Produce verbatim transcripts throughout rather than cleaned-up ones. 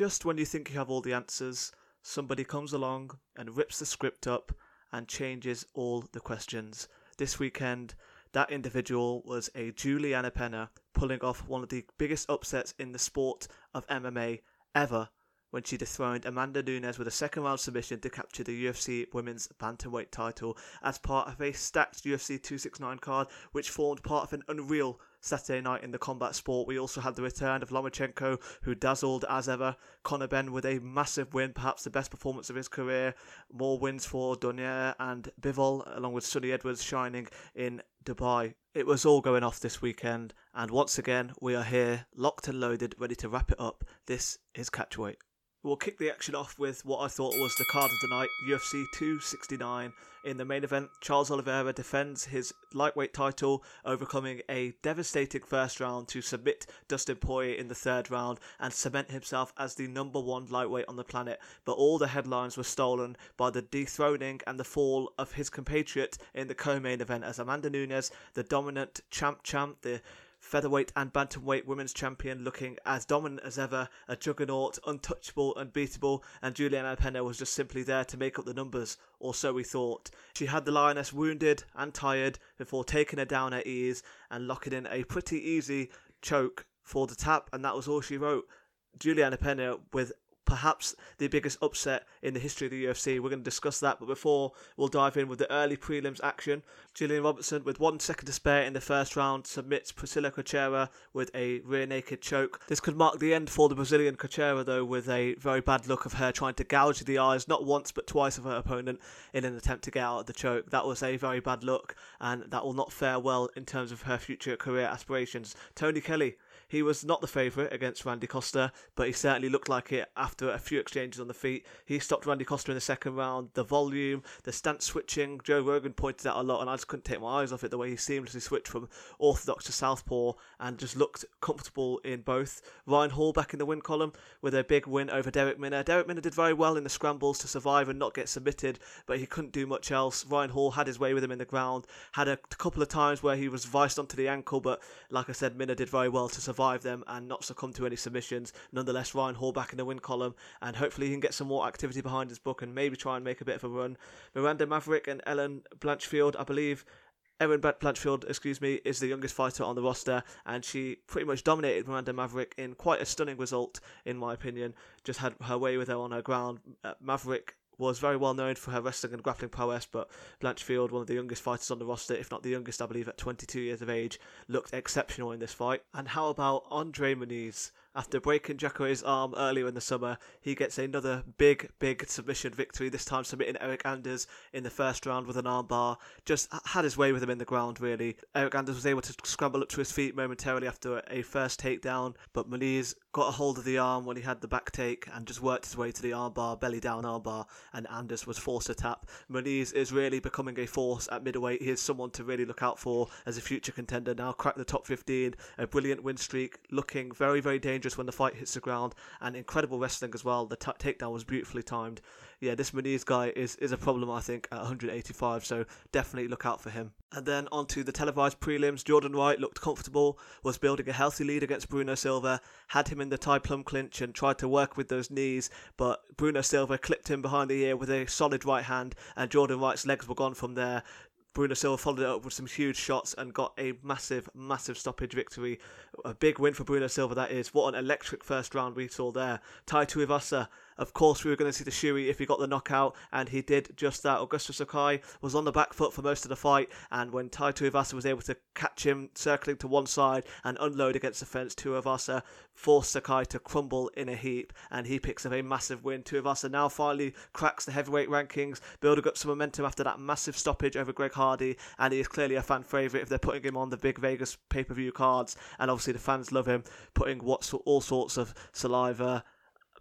Just when you think you have all the answers, somebody comes along and rips the script up and changes all the questions. This weekend, that individual was a Juliana Peña, pulling off one of the biggest upsets in the sport of M M A ever, when she dethroned Amanda Nunes with a second round submission to capture the U F C Women's Bantamweight title as part of a stacked U F C two sixty-nine card, which formed part of an unreal Saturday night in the combat sport. We also had the return of Lomachenko, who dazzled as ever. Conor Benn with a massive win, perhaps the best performance of his career. More wins for Donier and Bivol, along with Sonny Edwards shining in Dubai. It was all going off this weekend, and once again we are here, locked and loaded, ready to wrap it up. This is Catchweight. We'll kick the action off with what I thought was the card of the night, U F C two sixty-nine. In the main event, Charles Oliveira defends his lightweight title, overcoming a devastating first round to submit Dustin Poirier in the third round and cement himself as the number one lightweight on the planet. But all the headlines were stolen by the dethroning and the fall of his compatriot in the co-main event, as Amanda Nunes, the dominant champ champ, the featherweight and bantamweight women's champion, looking as dominant as ever, a juggernaut, untouchable, unbeatable, and Juliana Peña was just simply there to make up the numbers, or so we thought. She had the lioness wounded and tired before taking her down at ease and locking in a pretty easy choke for the tap, and that was all she wrote. Juliana Peña with perhaps the biggest upset in the history of the U F C. We're going to discuss that, but before, we'll dive in with the early prelims action. Jillian Robertson, with one second to spare in the first round, submits Priscila Cachera with a rear naked choke. This could mark the end for the Brazilian Cachera, though, with a very bad look of her trying to gouge the eyes, not once but twice, of her opponent in an attempt to get out of the choke. That was a very bad look, and that will not fare well in terms of her future career aspirations. Tony Kelly. He was not the favourite against Randy Costa, but he certainly looked like it after a few exchanges on the feet. He stopped Randy Costa in the second round. The volume, the stance switching, Joe Rogan pointed out a lot, and I just couldn't take my eyes off it, the way he seamlessly switched from orthodox to southpaw and just looked comfortable in both. Ryan Hall back in the win column with a big win over Derek Minner. Derek Minner did very well in the scrambles to survive and not get submitted, but he couldn't do much else. Ryan Hall had his way with him in the ground, had a couple of times where he was viced onto the ankle, but like I said, Minner did very well to survive them and not succumb to any submissions. Nonetheless, Ryan Hall back in the win column, and hopefully he can get some more activity behind his book and maybe try and make a bit of a run. Miranda Maverick and Erin Blanchfield, I believe, Erin Blanchfield, excuse me, is the youngest fighter on the roster, and she pretty much dominated Miranda Maverick in quite a stunning result, in my opinion. Just had her way with her on her ground. Uh, Maverick was very well known for her wrestling and grappling prowess, but Blanchfield, one of the youngest fighters on the roster, if not the youngest, I believe, at twenty-two years of age, looked exceptional in this fight. And how about Andre Muniz? After breaking Jacare's arm earlier in the summer, he gets another big, big submission victory, this time submitting Eric Anders in the first round with an armbar. Just had his way with him in the ground, really. Eric Anders was able to scramble up to his feet momentarily after a first takedown, but Muniz got a hold of the arm when he had the back take and just worked his way to the armbar, belly down armbar, and Anders was forced to tap. Muniz is really becoming a force at middleweight. He is someone to really look out for as a future contender now. Cracked the top fifteen, a brilliant win streak, looking very, very dangerous when the fight hits the ground, and incredible wrestling as well. The t- takedown was beautifully timed. Yeah, this Muniz guy is, is a problem, I think, at one eighty-five, so definitely look out for him. And then on to the televised prelims. Jordan Wright looked comfortable, was building a healthy lead against Bruno Silva, had him in the Thai plum clinch and tried to work with those knees, but Bruno Silva clipped him behind the ear with a solid right hand, and Jordan Wright's legs were gone from there. Bruno Silva followed it up with some huge shots and got a massive, massive stoppage victory. A big win for Bruno Silva, that is. What an electric first round we saw there. Tai Tuivasa. Of course, we were going to see the shoey if he got the knockout, and he did just that. Augusto Sakai was on the back foot for most of the fight, and when Tai Tuivasa was able to catch him circling to one side and unload against the fence, Tuivasa forced Sakai to crumble in a heap, and he picks up a massive win. Tuivasa now finally cracks the heavyweight rankings, building up some momentum after that massive stoppage over Greg Hardy, and he is clearly a fan favourite if they're putting him on the big Vegas pay-per-view cards, and obviously the fans love him, putting what's all sorts of saliva,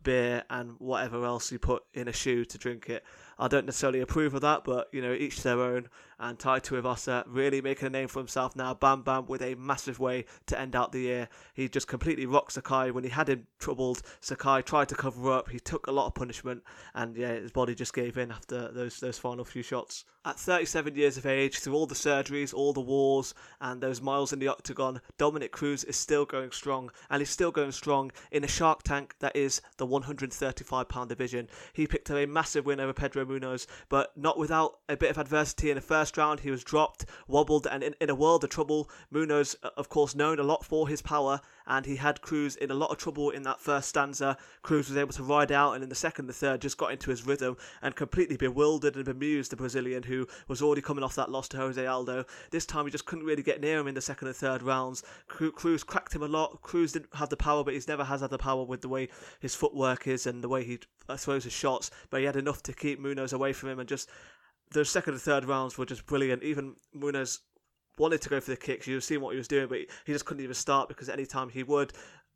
beer and whatever else you put in a shoe to drink it. I don't necessarily approve of that, but, you know, each their own. And Tai Tuivasa really making a name for himself now. Bam Bam with a massive way to end out the year. He just completely rocked Sakai when he had him troubled. Sakai tried to cover up. He took a lot of punishment. And yeah, his body just gave in after those, those final few shots. At thirty-seven years of age, through all the surgeries, all the wars, and those miles in the octagon, Dominic Cruz is still going strong. And he's still going strong in a Shark Tank that is the one hundred thirty-five pound division. He picked up a massive win over Pedro Munhoz, but not without a bit of adversity in the first round. He was dropped, wobbled, and in, in a world of trouble. Munhoz, of course, known a lot for his power, and he had Cruz in a lot of trouble in that first stanza. Cruz was able to ride out, and in the second, the third, just got into his rhythm and completely bewildered and bemused the Brazilian, who was already coming off that loss to Jose Aldo. This time, he just couldn't really get near him in the second and third rounds. Cruz cracked him a lot. Cruz didn't have the power, but he's never has had the power with the way his footwork is and the way he throws his shots, but he had enough to keep Munhoz away from him, and just the second and third rounds were just brilliant. Even Munhoz wanted to go for the kicks. You've seen what he was doing, but he just couldn't even start, because any time he would,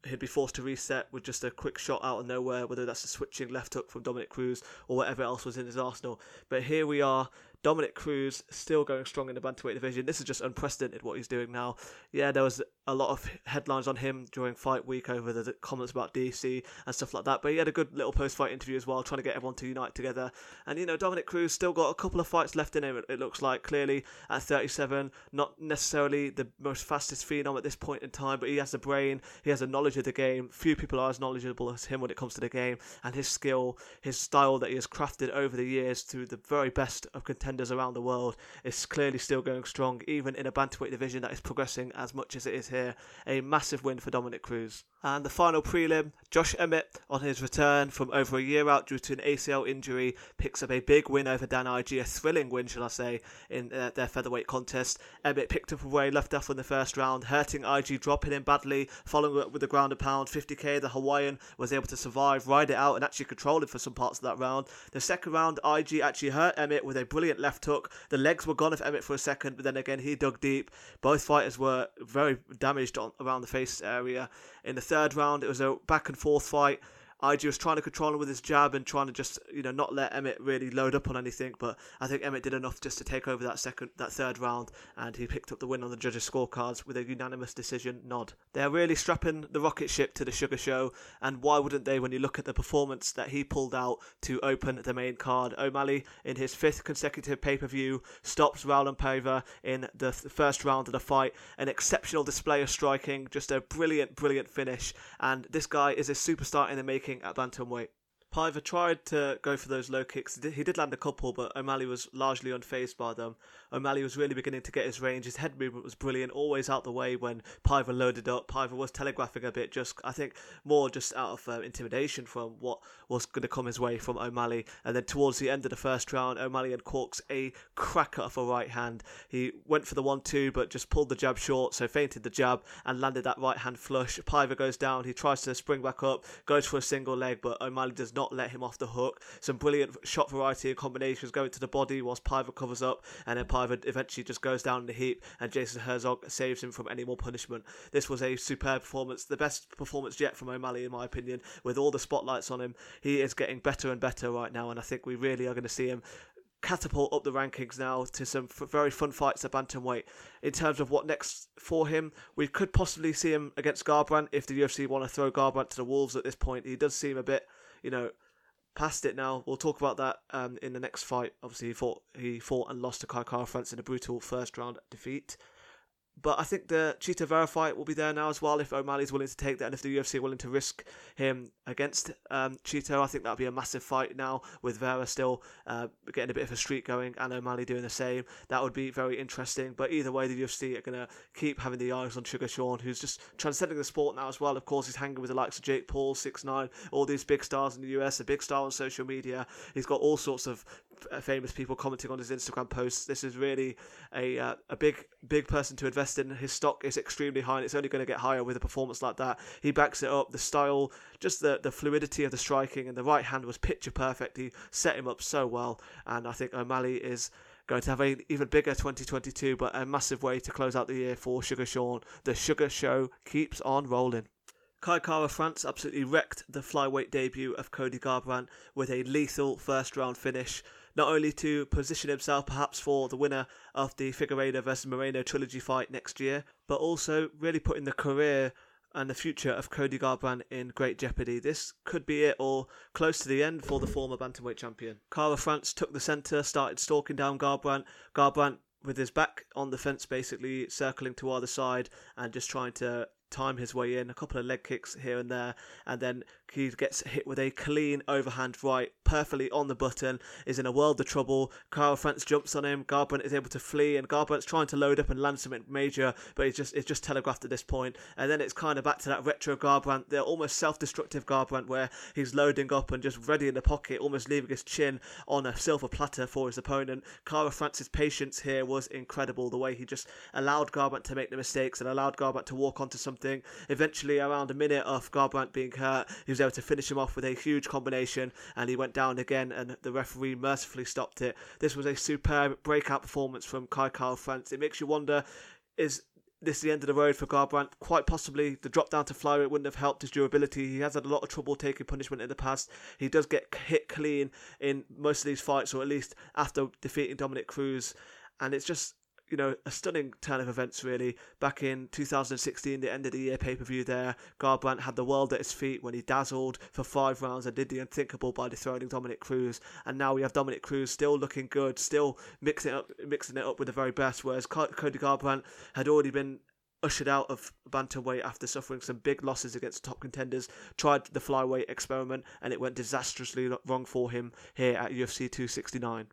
he'd be forced to reset with just a quick shot out of nowhere, whether that's a switching left hook from Dominic Cruz or whatever else was in his arsenal. But here we are, Dominic Cruz still going strong in the bantamweight division. This is just unprecedented what he's doing now. Yeah, there was a lot of headlines on him during fight week over the, the comments about D C and stuff like that. But he had a good little post-fight interview as well, trying to get everyone to unite together. And, you know, Dominic Cruz still got a couple of fights left in him, it, it looks like, clearly, at thirty-seven. Not necessarily the most fastest phenom at this point in time, but he has the brain, he has the knowledge of the game. Few people are as knowledgeable as him when it comes to the game. And his skill, his style that he has crafted over the years through the very best of contenders around the world is clearly still going strong, even in a bantamweight division that is progressing as much as it is here. A massive win for Dominic Cruz. And the final prelim, Josh Emmett, on his return from over a year out due to an A C L injury, picks up a big win over Dan Ige, a thrilling win, shall I say, in uh, their featherweight contest. Emmett picked up away, left off in the first round, hurting Ige, dropping him badly, following up with the ground and pound. fifty k, the Hawaiian was able to survive, ride it out, and actually control him for some parts of that round. The second round, Ige actually hurt Emmett with a brilliant left hook. The legs were gone of Emmett for a second, but then again, he dug deep. Both fighters were very damaged on, around the face area. In the third round, it was a back and forth fight. Ige was trying to control him with his jab and trying to just, you know, not let Emmett really load up on anything. But I think Emmett did enough just to take over that second, that third round, and he picked up the win on the judges' scorecards with a unanimous decision nod. They're really strapping the rocket ship to the Sugar Show, and why wouldn't they when you look at the performance that he pulled out to open the main card? O'Malley, in his fifth consecutive pay-per-view, stops Raul Paver in the th- first round of the fight. An exceptional display of striking, just a brilliant, brilliant finish. And this guy is a superstar in the making at bantamweight. Paver tried to go for those low kicks. He did land a couple, but O'Malley was largely unfazed by them. O'Malley was really beginning to get his range. His head movement was brilliant, always out the way when Paver loaded up. Paver was telegraphing a bit, just I think more just out of uh, intimidation from what was going to come his way from O'Malley. And then towards the end of the first round, O'Malley had corks a cracker of a right hand. He went for the one two, but just pulled the jab short, so feinted the jab and landed that right hand flush. Paver goes down, he tries to spring back up, goes for a single leg, but O'Malley does not let him off the hook. Some brilliant shot variety and combinations going to the body whilst Paver covers up, and then Paver eventually just goes down in the heap and Jason Herzog saves him from any more punishment. This was a superb performance, the best performance yet from O'Malley in my opinion, with all the spotlights on him. He is getting better and better right now, and I think we really are going to see him catapult up the rankings now to some f- very fun fights at bantamweight. In terms of what next for him, we could possibly see him against Garbrandt if the U F C want to throw Garbrandt to the wolves at this point. He does seem a bit, you know, past it now. We'll talk about that um, in the next fight. Obviously, he fought, he fought and lost to Kai Kara-France in a brutal first-round defeat. But I think the Chita Vera fight will be there now as well if O'Malley's willing to take that, and if the U F C are willing to risk him against um, Chito. I think that'll be a massive fight now, with Vera still uh, getting a bit of a streak going and O'Malley doing the same. That would be very interesting. But either way, the U F C are going to keep having the eyes on Sugar Sean, who's just transcending the sport now as well. Of course, he's hanging with the likes of Jake Paul, six nine, all these big stars in the U S, a big star on social media. He's got all sorts of famous people commenting on his Instagram posts. This is really a uh, a big big person to invest in. His stock is extremely high, and it's only going to get higher with a performance like that. He backs it up. The style, just the, the fluidity of the striking, and the right hand was picture perfect. He set him up so well, and I think O'Malley is going to have an even bigger twenty twenty-two, but a massive way to close out the year for Sugar Sean. The Sugar Show keeps on rolling. Kai Kara-France absolutely wrecked the flyweight debut of Cody Garbrandt with a lethal first round finish. not only to position himself perhaps for the winner of the Figueiredo versus Moreno trilogy fight next year, but also really putting the career and the future of Cody Garbrandt in great jeopardy. This could be it, or close to the end, for the former bantamweight champion. Kara-France took the centre, started stalking down Garbrandt. Garbrandt with his back on the fence, basically circling to either side and just trying to time his way in, a couple of leg kicks here and there, and then he gets hit with a clean overhand right, perfectly on the button, is in a world of trouble. Kara-France jumps on him, Garbrandt is able to flee, and Garbrandt's trying to load up and land something major, but it's just it's just telegraphed at this point. And then it's kind of back to that retro Garbrandt, the almost self-destructive Garbrandt, where he's loading up and just ready in the pocket, almost leaving his chin on a silver platter for his opponent. Kara-France's patience here was incredible, the way he just allowed Garbrandt to make the mistakes and allowed Garbrandt to walk onto something. Thing. Eventually, around a minute of Garbrandt being hurt, he was able to finish him off with a huge combination, and he went down again, and the referee mercifully stopped it. This was a superb breakout performance from Kai Kara-France. It makes you wonder, is this the end of the road for Garbrandt? Quite possibly. The drop down to flyweight wouldn't have helped his durability. He has had a lot of trouble taking punishment in the past. He does get hit clean in most of these fights, or at least after defeating Dominic Cruz, and it's just, you know, a stunning turn of events, really. Back in two thousand sixteen, the end of the year pay-per-view there, Garbrandt had the world at his feet when he dazzled for five rounds and did the unthinkable by dethroning Dominic Cruz. And now we have Dominic Cruz still looking good, still mixing it up, mixing it up with the very best, whereas Cody Garbrandt had already been ushered out of bantamweight after suffering some big losses against top contenders, tried the flyweight experiment, and it went disastrously wrong for him here at U F C two sixty-nine.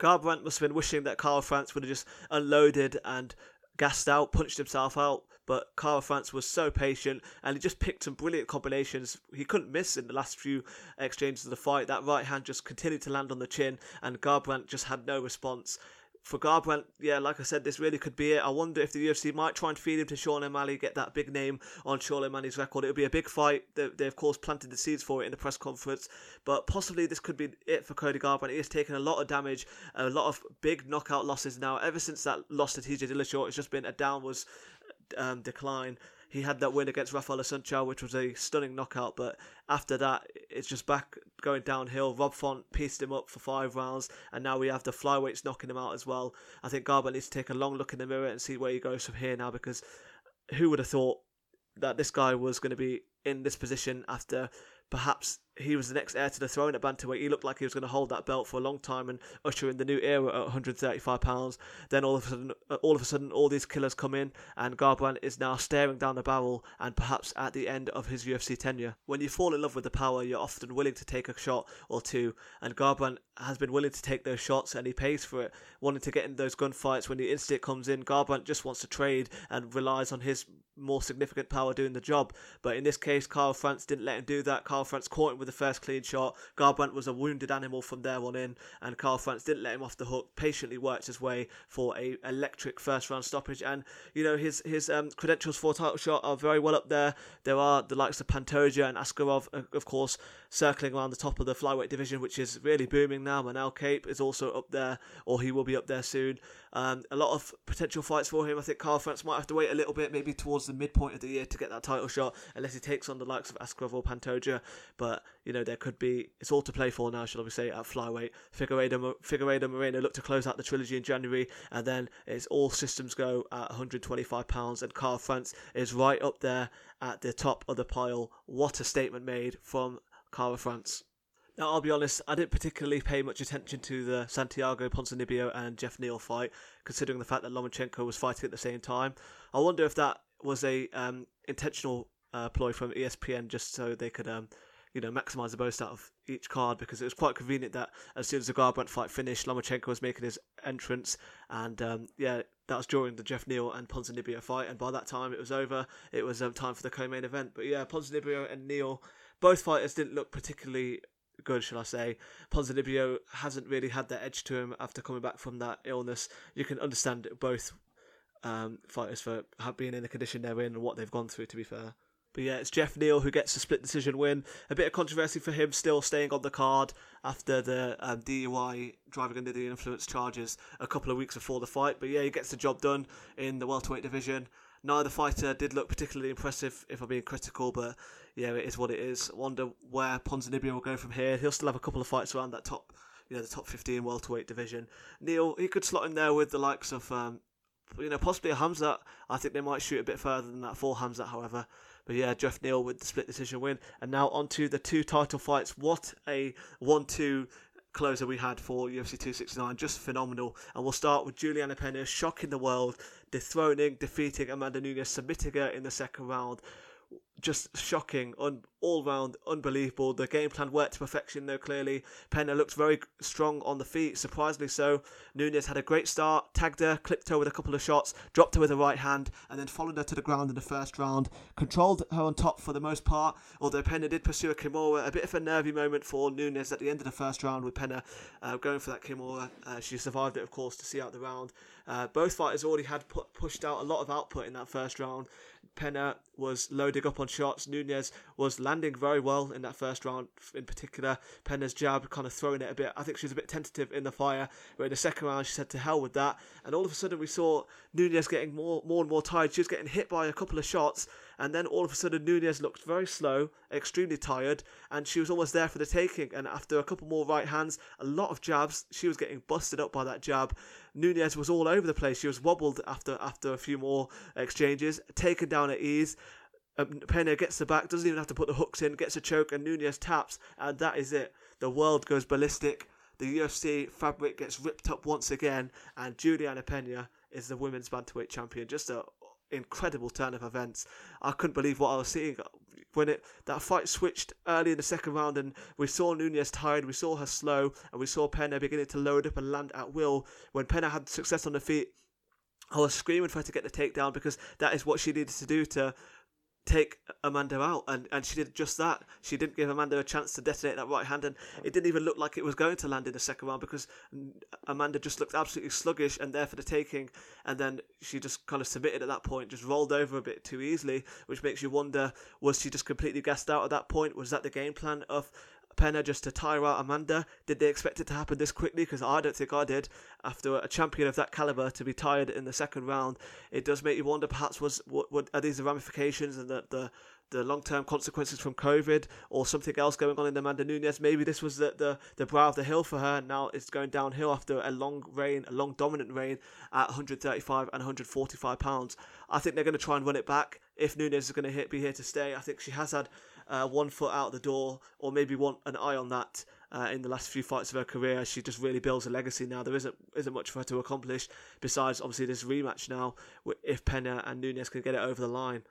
Garbrandt must have been wishing that Kara-France would have just unloaded and gassed out, punched himself out, but Kara-France was so patient, and he just picked some brilliant combinations. He couldn't miss in the last few exchanges of the fight. That right hand just continued to land on the chin, and Garbrandt just had no response. For Garbrandt, yeah, like I said, this really could be it. I wonder if the U F C might try and feed him to Sean O'Malley, get that big name on Sean O'Malley's record. It would be a big fight. They, they, of course, planted the seeds for it in the press conference. But possibly this could be it for Cody Garbrandt. He has taken a lot of damage, a lot of big knockout losses now. Ever since that loss to T J Dillashaw, it's just been a downwards um, decline. He had that win against Rafael Sanchao, which was a stunning knockout, but after that, it's just back going downhill. Rob Font pieced him up for five rounds, and now we have the flyweights knocking him out as well. I think Garbrandt needs to take a long look in the mirror and see where he goes from here now, because who would have thought that this guy was going to be in this position after perhaps he was the next heir to the throne at bantamweight. He looked like he was going to hold that belt for a long time and usher in the new era at one hundred thirty-five pounds. Then all of a sudden, all of a sudden, all these killers come in, and Garbrandt is now staring down the barrel and perhaps at the end of his U F C tenure. When you fall in love with the power, you're often willing to take a shot or two, and Garbrandt has been willing to take those shots, and he pays for it. Wanting to get in those gunfights when the instinct comes in, Garbrandt just wants to trade and relies on his more significant power doing the job. But in this case, Kara-France didn't let him do that. Kara-France caught him with the first clean shot. Garbrandt was a wounded animal from there on in, and Kara-France didn't let him off the hook, patiently worked his way for a electric first round stoppage. And you know, his his um, credentials for a title shot are very well up there. There are the likes of Pantoja and Askarov, of course, circling around the top of the flyweight division, which is really booming now. Manel Cape is also up there, or he will be up there soon. Um, a lot of potential fights for him. I think Kara-France might have to wait a little bit, maybe towards the midpoint of the year, to get that title shot, unless he takes on the likes of Askarov or Pantoja. But you know, there could be, it's all to play for now, shall we say, at flyweight. Figueiredo, Figueiredo Moreno looked to close out the trilogy in January, and then it's all systems go at one hundred twenty-five pounds, and Kara-France is right up there at the top of the pile. What a statement made from Kara-France. Now, I'll be honest, I didn't particularly pay much attention to the Santiago Ponzinibbio and Jeff Neal fight, considering the fact that Lomachenko was fighting at the same time. I wonder if that was a um, intentional uh, ploy from E S P N, just so they could um, you know, maximise the most out of each card, because it was quite convenient that as soon as the Garbrandt fight finished, Lomachenko was making his entrance, and um, yeah, that was during the Jeff Neal and Ponzinibbio fight, and by that time it was over. It was um, time for the co-main event. But yeah, Ponzinibbio and Neal, both fighters didn't look particularly good, shall I say. Ponzinibbio hasn't really had that edge to him after coming back from that illness. You can understand both um, fighters for being in the condition they're in and what they've gone through, to be fair. But yeah, it's Jeff Neal who gets the split decision win. A bit of controversy for him still staying on the card after the um, D U I, driving under the influence charges, a couple of weeks before the fight. But yeah, he gets the job done in the welterweight division. Neither fighter did look particularly impressive, if I'm being critical, but yeah, it is what it is. I wonder where Ponzinibbio will go from here. He'll still have a couple of fights around that top you know, the top fifteen welterweight division. Neil, you could slot him there with the likes of, um, you know, possibly a Hamzat. I think they might shoot a bit further than that for Hamzat, however. But yeah, Jeff Neal with the split decision win. And now on to the two title fights. What a one two closer we had for U F C two sixty-nine. Just phenomenal. And we'll start with Juliana Peña shocking the world, dethroning, defeating Amanda Nunes, submitting her in the second round. Just shocking, un- all round unbelievable. The game plan worked to perfection though, clearly. Peña looked very strong on the feet, surprisingly so. Nunes had a great start, tagged her, clipped her with a couple of shots, dropped her with a right hand, and then followed her to the ground in the first round. Controlled her on top for the most part, although Peña did pursue a Kimura. A bit of a nervy moment for Nunes at the end of the first round with Peña uh, going for that Kimura. Uh, she survived it, of course, to see out the round. Uh, both fighters already had put, pushed out a lot of output in that first round. Peña was loading up on shots. Nunes was landing very well in that first round in particular. Peña's jab kind of throwing it a bit. I think she was a bit tentative in the fire, but in the second round she said to hell with that. And all of a sudden we saw Nunes getting more, more and more tired. She was getting hit by a couple of shots, and then all of a sudden Nunes looked very slow, extremely tired, and she was almost there for the taking. And after a couple more right hands, a lot of jabs, she was getting busted up by that jab. Nunes was all over the place. She was wobbled after after a few more exchanges, taken down at ease. Um, Peña gets the back, doesn't even have to put the hooks in, gets a choke, and Nunes taps, and that is it. The world goes ballistic. The U F C fabric gets ripped up once again, and Juliana Peña is the women's bantamweight champion. Just an incredible turn of events. I couldn't believe what I was seeing when it that fight switched early in the second round, and we saw Nunes tired, we saw her slow, and we saw Peña beginning to load up and land at will. When Peña had success on the feet, I was screaming for her to get the takedown, because that is what she needed to do to take Amanda out, and, and she did just that. She didn't give Amanda a chance to detonate that right hand, and it didn't even look like it was going to land in the second round, because Amanda just looked absolutely sluggish and there for the taking, and then she just kind of submitted at that point, just rolled over a bit too easily, which makes you wonder, was she just completely gassed out at that point? Was that the game plan of Peña, just to tire out Amanda? Did they expect it to happen this quickly? Because I don't think I did. After a champion of that caliber to be tired in the second round, it does make you wonder, perhaps was what, what are these the ramifications and the the, the long term consequences from COVID, or something else going on in Amanda Nunes? Maybe this was the, the the brow of the hill for her, and now it's going downhill after a long reign, a long dominant reign at one thirty-five and one forty-five pounds. I think they're going to try and run it back. If Nunes is going to hit, be here to stay. I think she has had Uh, one foot out the door, or maybe one an eye on that uh, in the last few fights of her career. She just really builds a legacy now. There isn't isn't much for her to accomplish besides obviously this rematch now, if Peña and Nunes can get it over the line.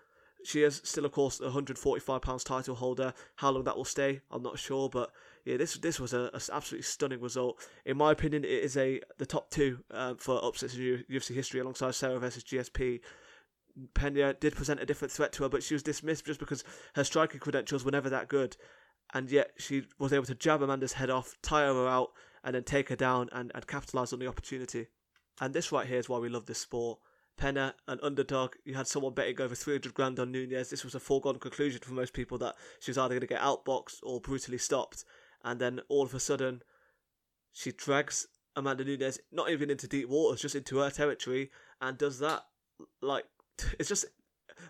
She is still, of course, a one forty-five pounds title holder. How long that will stay, I'm not sure, but yeah, this this was an absolutely stunning result. In my opinion, it is a the top two uh, for upsets in U F C history, alongside Sarah versus G S P. Peña did present a different threat to her, but she was dismissed just because her striking credentials were never that good, and yet she was able to jab Amanda's head off, tire her out, and then take her down and, and capitalise on the opportunity. And this right here is why we love this sport. Peña, an underdog. You had someone betting over three hundred grand on Nunes. This was a foregone conclusion for most people, that she was either going to get outboxed or brutally stopped, and then all of a sudden she drags Amanda Nunes not even into deep waters, just into her territory, and does that. Like, it's just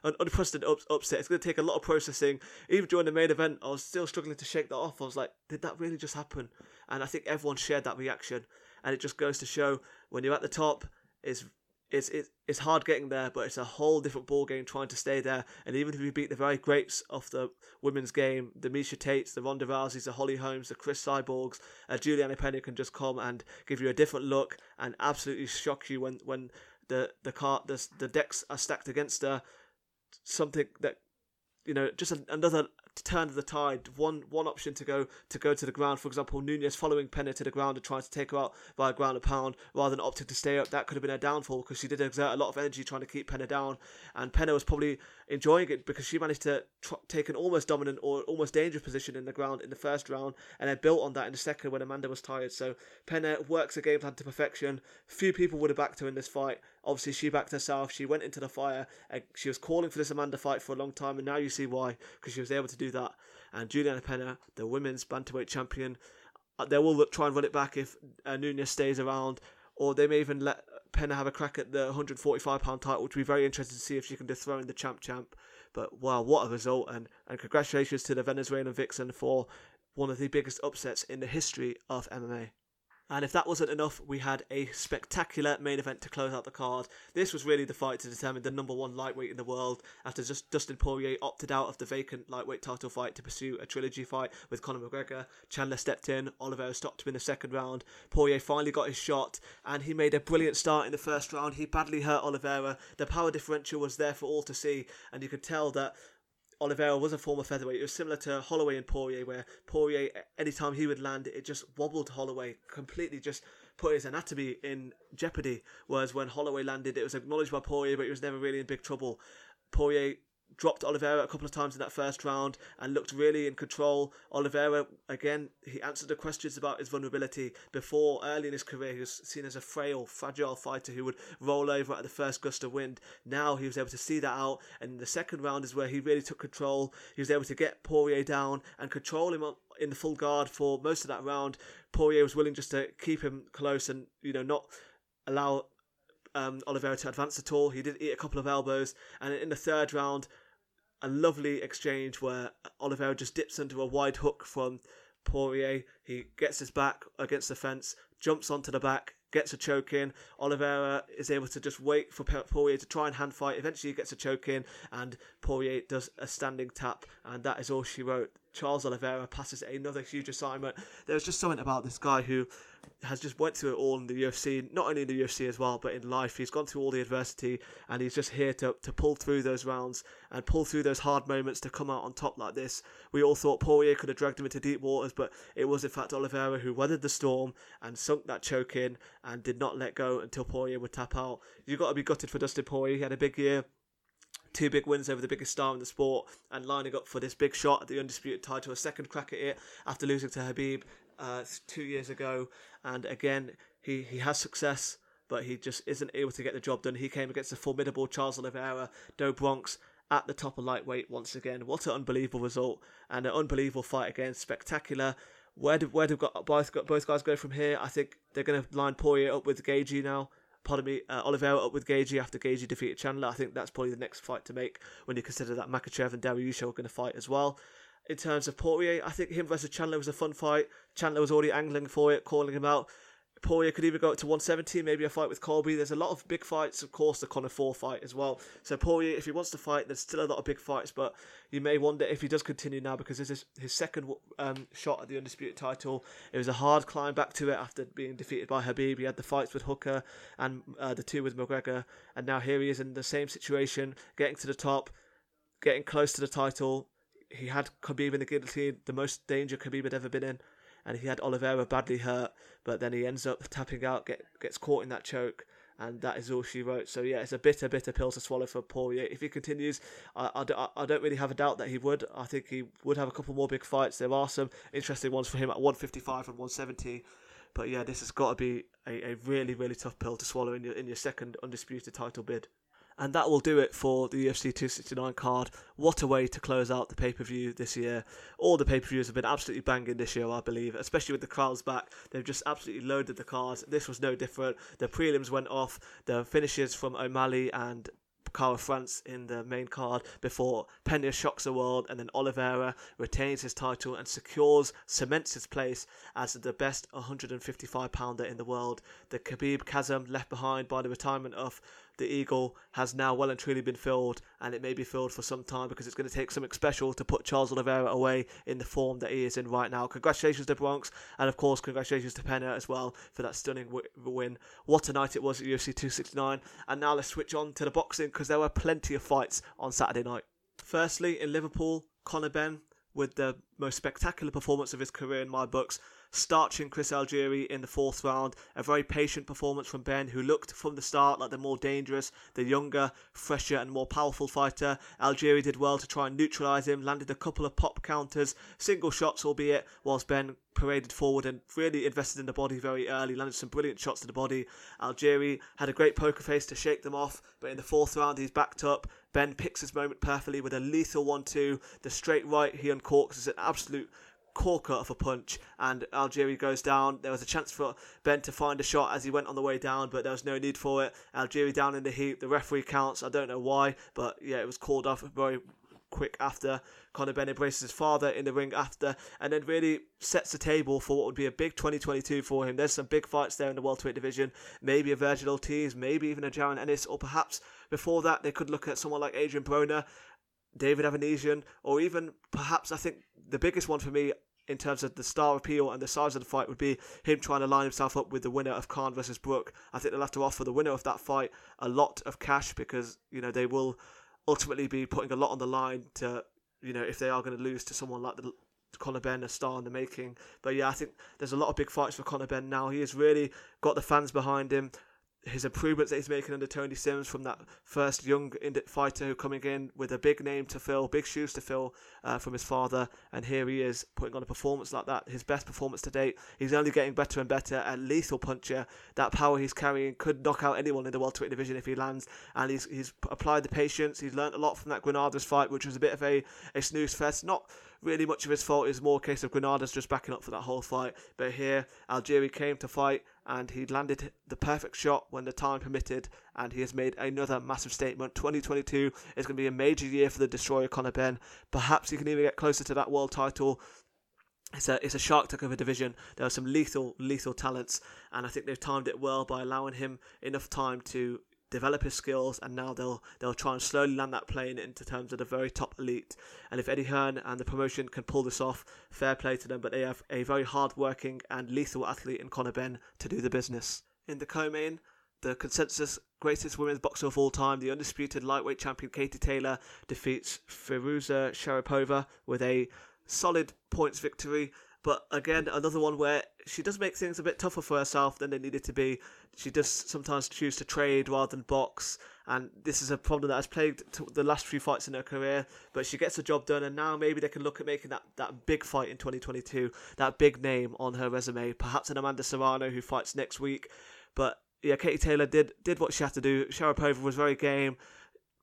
an unprecedented ups- upset. It's going to take a lot of processing. Even during the main event, I was still struggling to shake that off. I was like, did that really just happen? And I think everyone shared that reaction. And it just goes to show, when you're at the top, it's it's it's hard getting there, but it's a whole different ball game trying to stay there. And even if you beat the very greats of the women's game, the Miesha Tates, the Ronda Rouseys, the Holly Holmes, the Chris Cyborgs, uh, Juliana Peña can just come and give you a different look and absolutely shock you when when. The the card the the decks are stacked against her. Something that, you know, just a, another turn of the tide. One one option to go to go to the ground. For example, Nunes following Peña to the ground and trying to take her out by a ground and pound rather than opting to stay up. That could have been her downfall, because she did exert a lot of energy trying to keep Peña down, and Peña was probably enjoying it because she managed to tr- take an almost dominant or almost dangerous position in the ground in the first round, and then built on that in the second when Amanda was tired. So Peña works the game plan to perfection. Few people would have backed her in this fight. Obviously, she backed herself. She went into the fire. She was calling for this Amanda fight for a long time, and now you see why, because she was able to do that. And Juliana Peña, the women's bantamweight champion, they will look, try and run it back if uh, Nunes stays around, or they may even let Peña have a crack at the one forty-five pound title, which will be very interesting to see if she can dethrone the champ champ. But wow, what a result. And, and congratulations to the Venezuelan Vixen for one of the biggest upsets in the history of M M A. And if that wasn't enough, we had a spectacular main event to close out the card. This was really the fight to determine the number one lightweight in the world, after just Dustin Poirier opted out of the vacant lightweight title fight to pursue a trilogy fight with Conor McGregor. Chandler stepped in, Oliveira stopped him in the second round, Poirier finally got his shot, and he made a brilliant start in the first round. He badly hurt Oliveira, the power differential was there for all to see, and you could tell that Oliveira was a former featherweight. It was similar to Holloway and Poirier, where Poirier, anytime he would land, it just wobbled Holloway, completely just put his anatomy in jeopardy. Whereas when Holloway landed, it was acknowledged by Poirier, but he was never really in big trouble. Poirier dropped Oliveira a couple of times in that first round and looked really in control. Oliveira, again, he answered the questions about his vulnerability. Before, early in his career, he was seen as a frail, fragile fighter who would roll over at the first gust of wind. Now he was able to see that out, and the second round is where he really took control. He was able to get Poirier down and control him in the full guard for most of that round. Poirier was willing just to keep him close and, you know, not allow um, Oliveira to advance at all. He did eat a couple of elbows, and in the third round, a lovely exchange where Oliveira just dips into a wide hook from Poirier. He gets his back against the fence, jumps onto the back, gets a choke in. Oliveira is able to just wait for Poirier to try and hand fight. Eventually he gets a choke in and Poirier does a standing tap, and that is all she wrote. Charles Oliveira passes another huge assignment. There's just something about this guy who has just went through it all in the U F C, not only in the U F C as well, but in life. He's gone through all the adversity and he's just here to, to pull through those rounds and pull through those hard moments to come out on top like this. We all thought Poirier could have dragged him into deep waters, but it was in fact Oliveira who weathered the storm and sunk that choke in and did not let go until Poirier would tap out. You've got to be gutted for Dustin Poirier. He had a big year. Two big wins over the biggest star in the sport and lining up for this big shot at the undisputed title, a second crack at it after losing to Habib uh, two years ago. And again, he, he has success, but he just isn't able to get the job done. He came against a formidable Charles Oliveira, Do Bronx, at the top of lightweight once again. What an unbelievable result and an unbelievable fight again. Spectacular. Where do, where do got, both, got, both guys go from here? I think they're going to line Poirier up with Gaethje now. Pardon me, uh, Oliveira up with Gaethje after Gaethje defeated Chandler. I think that's probably the next fight to make when you consider that Makachev and Dariush are going to fight as well. In terms of Poirier, I think him versus Chandler was a fun fight. Chandler was already angling for it, calling him out. Poirier could even go up to one seventy, maybe a fight with Colby. There's a lot of big fights, of course, the Conor four fight as well. So Poirier, if he wants to fight, there's still a lot of big fights, but you may wonder if he does continue now, because this is his second um, shot at the undisputed title. It was a hard climb back to it after being defeated by Habib. He had the fights with Hooker and uh, the two with McGregor, and now here he is in the same situation, getting to the top, getting close to the title. He had Khabib in the guillotine, the most danger Khabib had ever been in. And he had Oliveira badly hurt, but then he ends up tapping out, get, gets caught in that choke, and that is all she wrote. So yeah, it's a bitter, bitter pill to swallow for Poirier. If he continues, I, I, I don't really have a doubt that he would. I think he would have a couple more big fights. There are some interesting ones for him at one fifty-five and one seventy. But yeah, this has got to be a, a really, really tough pill to swallow in your, in your second undisputed title bid. And that will do it for the U F C two sixty-nine card. What a way to close out the pay-per-view this year. All the pay-per-views have been absolutely banging this year, I believe, especially with the crowds back. They've just absolutely loaded the cards. This was no different. The prelims went off. The finishes from O'Malley and Kara-France in the main card before Peña shocks the world, and then Oliveira retains his title and secures, cements his place as the best one fifty-five pounder in the world. The Khabib chasm left behind by the retirement of the Eagle has now well and truly been filled, and it may be filled for some time, because it's going to take something special to put Charles Oliveira away in the form that he is in right now. Congratulations to Bronx, and of course congratulations to Peña as well for that stunning w- win. What a night it was at U F C two sixty-nine. And now let's switch on to the boxing, because there were plenty of fights on Saturday night. Firstly, in Liverpool, Conor Benn, with the most spectacular performance of his career in my books, starching Chris Algieri in the fourth round. A very patient performance from Ben, who looked from the start like the more dangerous, the younger, fresher and more powerful fighter. Algieri did well to try and neutralise him, landed a couple of pop counters, single shots albeit, whilst Ben paraded forward and really invested in the body very early, landed some brilliant shots to the body. Algieri had a great poker face to shake them off, but in the fourth round he's backed up. Ben picks his moment perfectly with a lethal one two. The straight right he uncorks is an absolute corker of a punch, and Algieri goes down. There was a chance for Ben to find a shot as he went on the way down, but there was no need for it. Algieri down in the heap. The referee counts. I don't know why, but yeah, it was called off very quick after. Conor Benn embraces his father in the ring after, and then really sets the table for what would be a big twenty twenty-two for him. There's some big fights there in the welterweight division, maybe a Virgil Ortiz, maybe even a Jaron Ennis, or perhaps before that they could look at someone like Adrian Broner, David Avanesian, or even perhaps, I think the biggest one for me in terms of the star appeal and the size of the fight would be him trying to line himself up with the winner of Khan versus Brooke. I think they'll have to offer the winner of that fight a lot of cash, because, you know, they will ultimately be putting a lot on the line to, you know, if they are going to lose to someone like the Conor Benn, a star in the making. But yeah, I think there's a lot of big fights for Conor Benn now. He has really got the fans behind him. His improvements that he's making under Tony Sims, from that first young fighter who coming in with a big name to fill, big shoes to fill uh, from his father, and here he is putting on a performance like that, his best performance to date. He's only getting better and better, a lethal puncher. That power he's carrying could knock out anyone in the welterweight division if he lands, and he's he's applied the patience. He's learned a lot from that Granados fight, which was a bit of a, a snooze fest. Not really much of his fault, is more a case of Granados just backing up for that whole fight. But here, Algieri came to fight, and he landed the perfect shot when the time permitted, and he has made another massive statement. twenty twenty-two is going to be a major year for the destroyer Conor Benn. Perhaps he can even get closer to that world title. It's a, it's a shark tank of a division. There are some lethal, lethal talents, and I think they've timed it well by allowing him enough time to develop his skills, and now they'll they'll try and slowly land that plane into terms of the very top elite. And if Eddie Hearn and the promotion can pull this off, fair play to them, but they have a very hard-working and lethal athlete in Conor Benn to do the business. In the co-main, the consensus greatest women's boxer of all time, the undisputed lightweight champion Katie Taylor, defeats Firuza Sharapova with a solid points victory. But again, another one where she does make things a bit tougher for herself than they needed to be. She does sometimes choose to trade rather than box, and this is a problem that has plagued the last few fights in her career. But she gets the job done, and now maybe they can look at making that, that big fight in twenty twenty-two, that big name on her resume. Perhaps an Amanda Serrano who fights next week. But yeah, Katie Taylor did, did what she had to do. Sharapova was very game,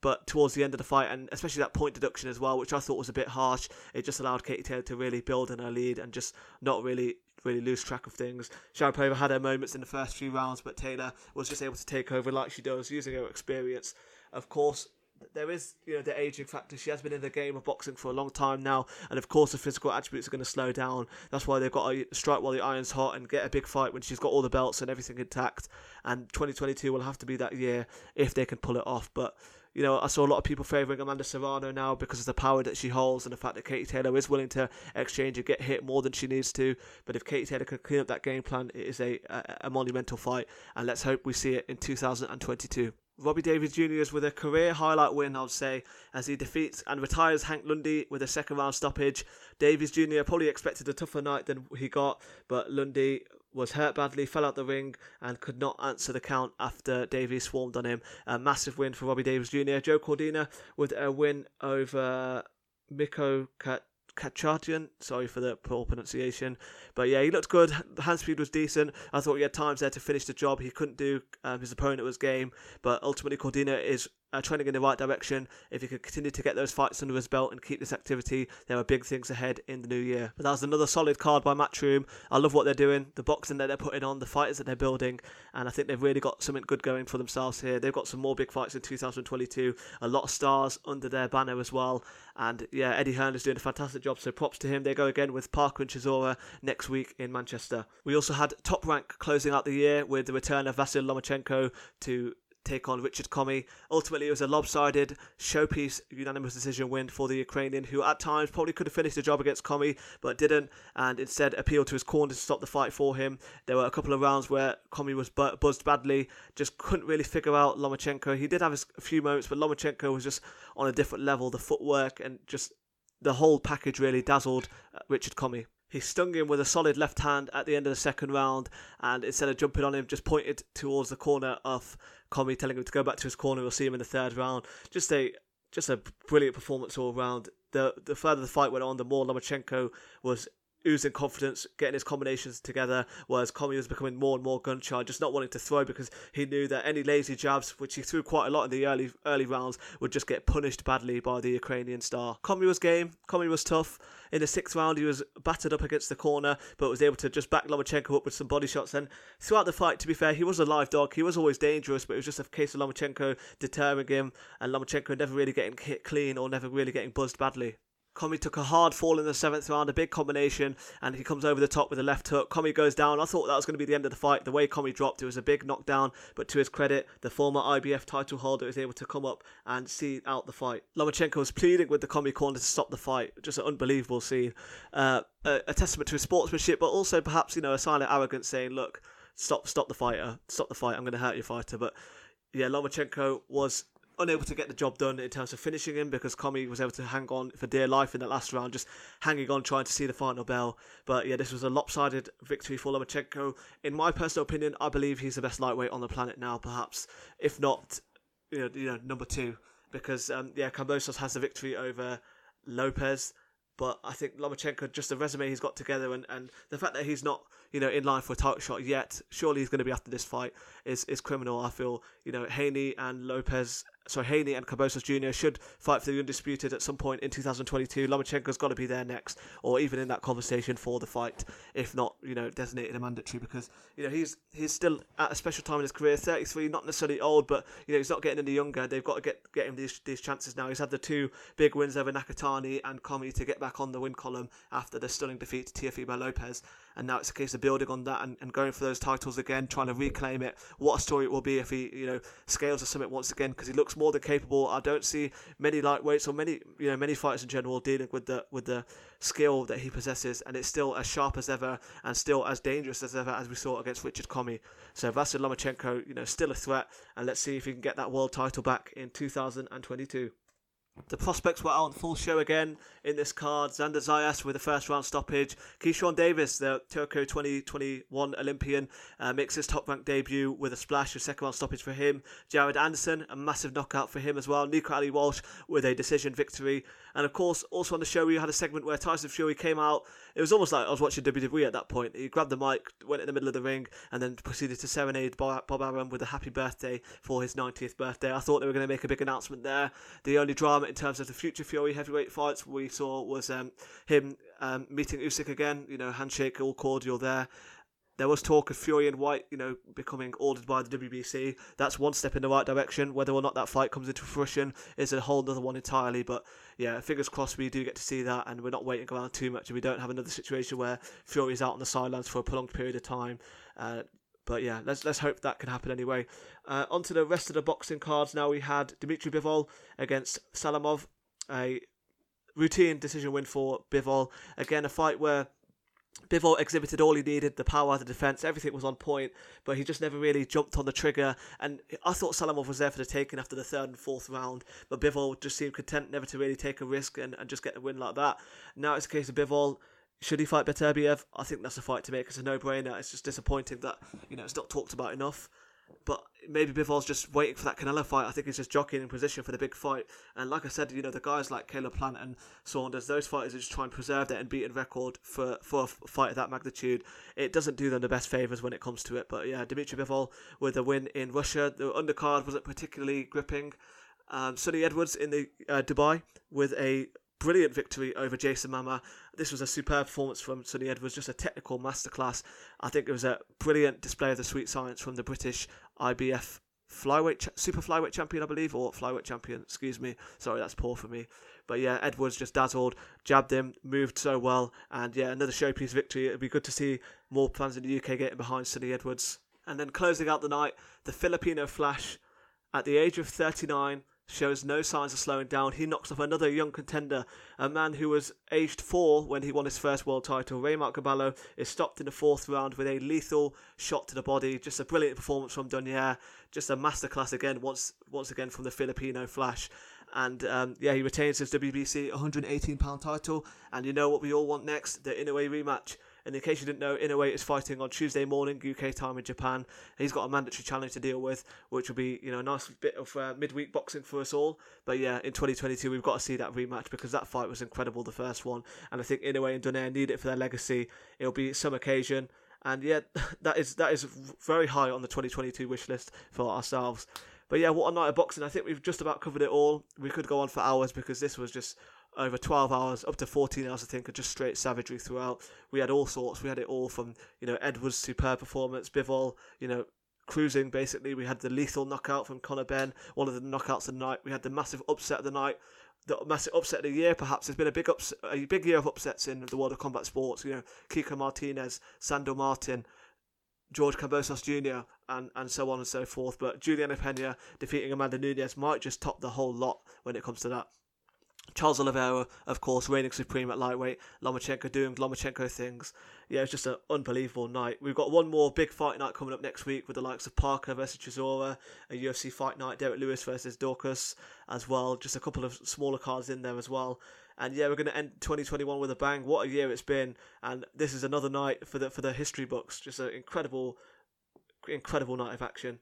but towards the end of the fight, and especially that point deduction as well, which I thought was a bit harsh, it just allowed Katie Taylor to really build on her lead and just not really really lose track of things. Sharapova had her moments in the first few rounds, but Taylor was just able to take over like she does, using her experience. Of course, there is, you know, the aging factor. She has been in the game of boxing for a long time now, and of course the physical attributes are going to slow down. That's why they've got to strike while the iron's hot and get a big fight when she's got all the belts and everything intact. And twenty twenty-two will have to be that year if they can pull it off. But you know, I saw a lot of people favouring Amanda Serrano now because of the power that she holds and the fact that Katie Taylor is willing to exchange and get hit more than she needs to. But if Katie Taylor can clean up that game plan, it is a, a, a monumental fight, and let's hope we see it in two thousand twenty-two. Robbie Davies Junior is with a career highlight win, I would say, as he defeats and retires Hank Lundy with a second round stoppage. Davies Junior probably expected a tougher night than he got, but Lundy was hurt badly, fell out the ring, and could not answer the count after Davies swarmed on him. A massive win for Robbie Davies Junior Joe Cordina with a win over Mikko Kat- Kacharyan, sorry for the poor pronunciation, but yeah, he looked good. The hand speed was decent. I thought he had times there to finish the job. He couldn't do, um, his opponent was game, but ultimately Cordina is uh, trending in the right direction. If he could continue to get those fights under his belt and keep this activity, there are big things ahead in the new year. But that was another solid card by Matchroom. I love what they're doing, the boxing that they're putting on, the fighters that they're building, and I think they've really got something good going for themselves here. They've got some more big fights in two thousand twenty-two, a lot of stars under their banner as well. And yeah, Eddie Hearn is doing a fantastic job, so props to him. They go again with Parker and Chisora next week in Manchester. We also had Top Rank closing out the year with the return of Vasyl Lomachenko to take on Richard Comey. Ultimately, it was a lopsided showpiece unanimous decision win for the Ukrainian, who at times probably could have finished the job against Comey, but didn't, and instead appealed to his corner to stop the fight for him. There were a couple of rounds where Comey was bu- buzzed badly, just couldn't really figure out Lomachenko. He did have his few moments, but Lomachenko was just on a different level. The footwork and just the whole package really dazzled Richard Comey. He stung him with a solid left hand at the end of the second round, and instead of jumping on him, just pointed towards the corner of Comey, telling him to go back to his corner. We'll see him in the third round. Just a just a brilliant performance all round. The the further the fight went on, the more Lomachenko was oozing confidence, getting his combinations together, whereas Commie was becoming more and more gun-shy, just not wanting to throw because he knew that any lazy jabs, which he threw quite a lot in the early early rounds, would just get punished badly by the Ukrainian star. Commie was game, Commie was tough. In the sixth round, he was battered up against the corner, but was able to just back Lomachenko up with some body shots. And throughout the fight, to be fair, he was a live dog. He was always dangerous, but it was just a case of Lomachenko deterring him, and Lomachenko never really getting hit clean or never really getting buzzed badly. Commie took a hard fall in the seventh round, a big combination, and he comes over the top with a left hook. Commie goes down. I thought that was going to be the end of the fight. The way Commie dropped, it was a big knockdown, but to his credit, the former I B F title holder was able to come up and see out the fight. Lomachenko was pleading with the Commie corner to stop the fight. Just an unbelievable scene. Uh, a, a testament to his sportsmanship, but also perhaps, you know, a sign of arrogance saying, look, stop, stop the fighter. Stop the fight. I'm going to hurt your fighter. But yeah, Lomachenko was unable to get the job done in terms of finishing him because Commie was able to hang on for dear life in that last round, just hanging on, trying to see the final bell. But yeah, this was a lopsided victory for Lomachenko. In my personal opinion, I believe he's the best lightweight on the planet now, perhaps, if not, you know, you know number two. Because, um, yeah, Cambosos has the victory over Lopez, but I think Lomachenko, just the resume he's got together and, and the fact that he's not, you know, in line for a title shot yet, surely he's going to be after this fight, is, is criminal, I feel. You know, Haney and Lopez... So Haney and Cambosos Junior should fight for the Undisputed at some point in two thousand twenty-two. Lomachenko's got to be there next, or even in that conversation for the fight, if not, you know, designated a mandatory, because, you know, he's he's still at a special time in his career, thirty-three, not necessarily old, but, you know, he's not getting any younger. They've got to get, get him these, these chances now. He's had the two big wins over Nakatani and Commie to get back on the win column after the stunning defeat to Teofimo Lopez, and now it's a case of building on that and, and going for those titles again, trying to reclaim it. What a story it will be if he, you know, scales the summit once again, because he looks more than capable. I don't see many lightweights or many, you know, many fighters in general dealing with the with the skill that he possesses, and it's still as sharp as ever and still as dangerous as ever as we saw against Richard Commie. So Vasyl Lomachenko, you know, still a threat, and let's see if he can get that world title back in two thousand twenty-two. The prospects were out on full show again in this card. Xander Zayas with a first round stoppage. Keyshawn Davis, the Tokyo twenty twenty-one Olympian, uh, makes his top ranked debut with a splash, a second round stoppage for him. Jared Anderson, a massive knockout for him as well. Nico Ali Walsh with a decision victory. And of course, also on the show, we had a segment where Tyson Fury came out. It was almost like I was watching W W E at that point. He grabbed the mic, went in the middle of the ring, and then proceeded to serenade Bob Arum with a happy birthday for his ninetieth birthday. I thought they were going to make a big announcement there. The only drama in terms of the future Fury heavyweight fights we saw was um, him um, meeting Usyk again. You know, handshake, all cordial there. There was talk of Fury and White, you know, becoming ordered by the W B C. That's one step in the right direction. Whether or not that fight comes into fruition is a whole other one entirely. But yeah, fingers crossed we do get to see that, and we're not waiting around too much, and we don't have another situation where Fury's out on the sidelines for a prolonged period of time. Uh, But yeah, let's let's hope that can happen anyway. Uh, on to the rest of the boxing cards now. We had Dmitry Bivol against Salamov. A routine decision win for Bivol. Again, a fight where Bivol exhibited all he needed, the power, the defence, everything was on point, but he just never really jumped on the trigger. And I thought Salamov was there for the taking after the third and fourth round, but Bivol just seemed content never to really take a risk and, and just get a win like that. Now it's a case of Bivol. Should he fight Beterbiev? I think that's a fight to make. It's a no-brainer. It's just disappointing that, you know, it's not talked about enough. But maybe Bivol's just waiting for that Canelo fight. I think he's just jockeying in position for the big fight. And like I said, you know, the guys like Caleb Plant and Saunders, those fighters are just trying to preserve their unbeaten record for, for a fight of that magnitude. It doesn't do them the best favours when it comes to it. But yeah, Dmitry Bivol with a win in Russia. The undercard wasn't particularly gripping. Um, Sonny Edwards in the uh, Dubai with a brilliant victory over Jason Mama. This was a superb performance from Sonny Edwards, just a technical masterclass. I think it was a brilliant display of the sweet science from the British I B F flyweight, super flyweight champion, I believe, or flyweight champion, excuse me. Sorry, that's poor for me. But yeah, Edwards just dazzled, jabbed him, moved so well. And yeah, another showpiece victory. It'd be good to see more fans in the U K getting behind Sonny Edwards. And then closing out the night, the Filipino Flash, at the age of thirty-nine, shows no signs of slowing down. He knocks off another young contender, a man who was aged four when he won his first world title. Raymar Caballo is stopped in the fourth round with a lethal shot to the body. Just a brilliant performance from Donier. Just a masterclass again, once once again from the Filipino Flash. And um, yeah, he retains his W B C one hundred eighteen pound title. And you know what we all want next? The Inoue rematch. And in case you didn't know, Inoue is fighting on Tuesday morning, U K time in Japan. He's got a mandatory challenge to deal with, which will be, you know, a nice bit of uh, midweek boxing for us all. But yeah, in twenty twenty-two, we've got to see that rematch because that fight was incredible, the first one. And I think Inoue and Donaire need it for their legacy. It'll be some occasion. And yeah, that is that is very high on the twenty twenty-two wish list for ourselves. But yeah, what a night of boxing. I think we've just about covered it all. We could go on for hours because this was just over twelve hours, up to fourteen hours, I think, of just straight savagery throughout. We had all sorts. We had it all from, you know, Edwards' superb performance, Bivol, you know, cruising, basically. We had the lethal knockout from Conor Benn, one of the knockouts of the night. We had the massive upset of the night. The massive upset of the year, perhaps. There's been a big ups- a big year of upsets in the world of combat sports. You know, Kiko Martinez, Sandor Martin, George Kambosos Junior, and, and so on and so forth. But Juliana Peña defeating Amanda Nunes might just top the whole lot when it comes to that. Charles Oliveira, of course, reigning supreme at lightweight. Lomachenko doing Lomachenko things. Yeah, it's just an unbelievable night. We've got one more big fight night coming up next week with the likes of Parker versus Chisora, a U F C fight night, Derek Lewis versus Dorcas as well. Just a couple of smaller cards in there as well. And yeah, we're going to end twenty twenty-one with a bang. What a year it's been. And this is another night for the for the history books. Just an incredible, incredible night of action.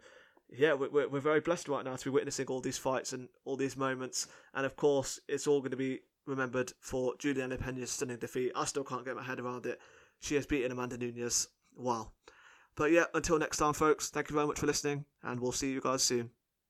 Yeah, we're we're very blessed right now to be witnessing all these fights and all these moments. And of course, it's all going to be remembered for Juliana Peña's stunning defeat. I still can't get my head around it. She has beaten Amanda Nunes. Wow. But yeah, until next time, folks, thank you very much for listening, and we'll see you guys soon.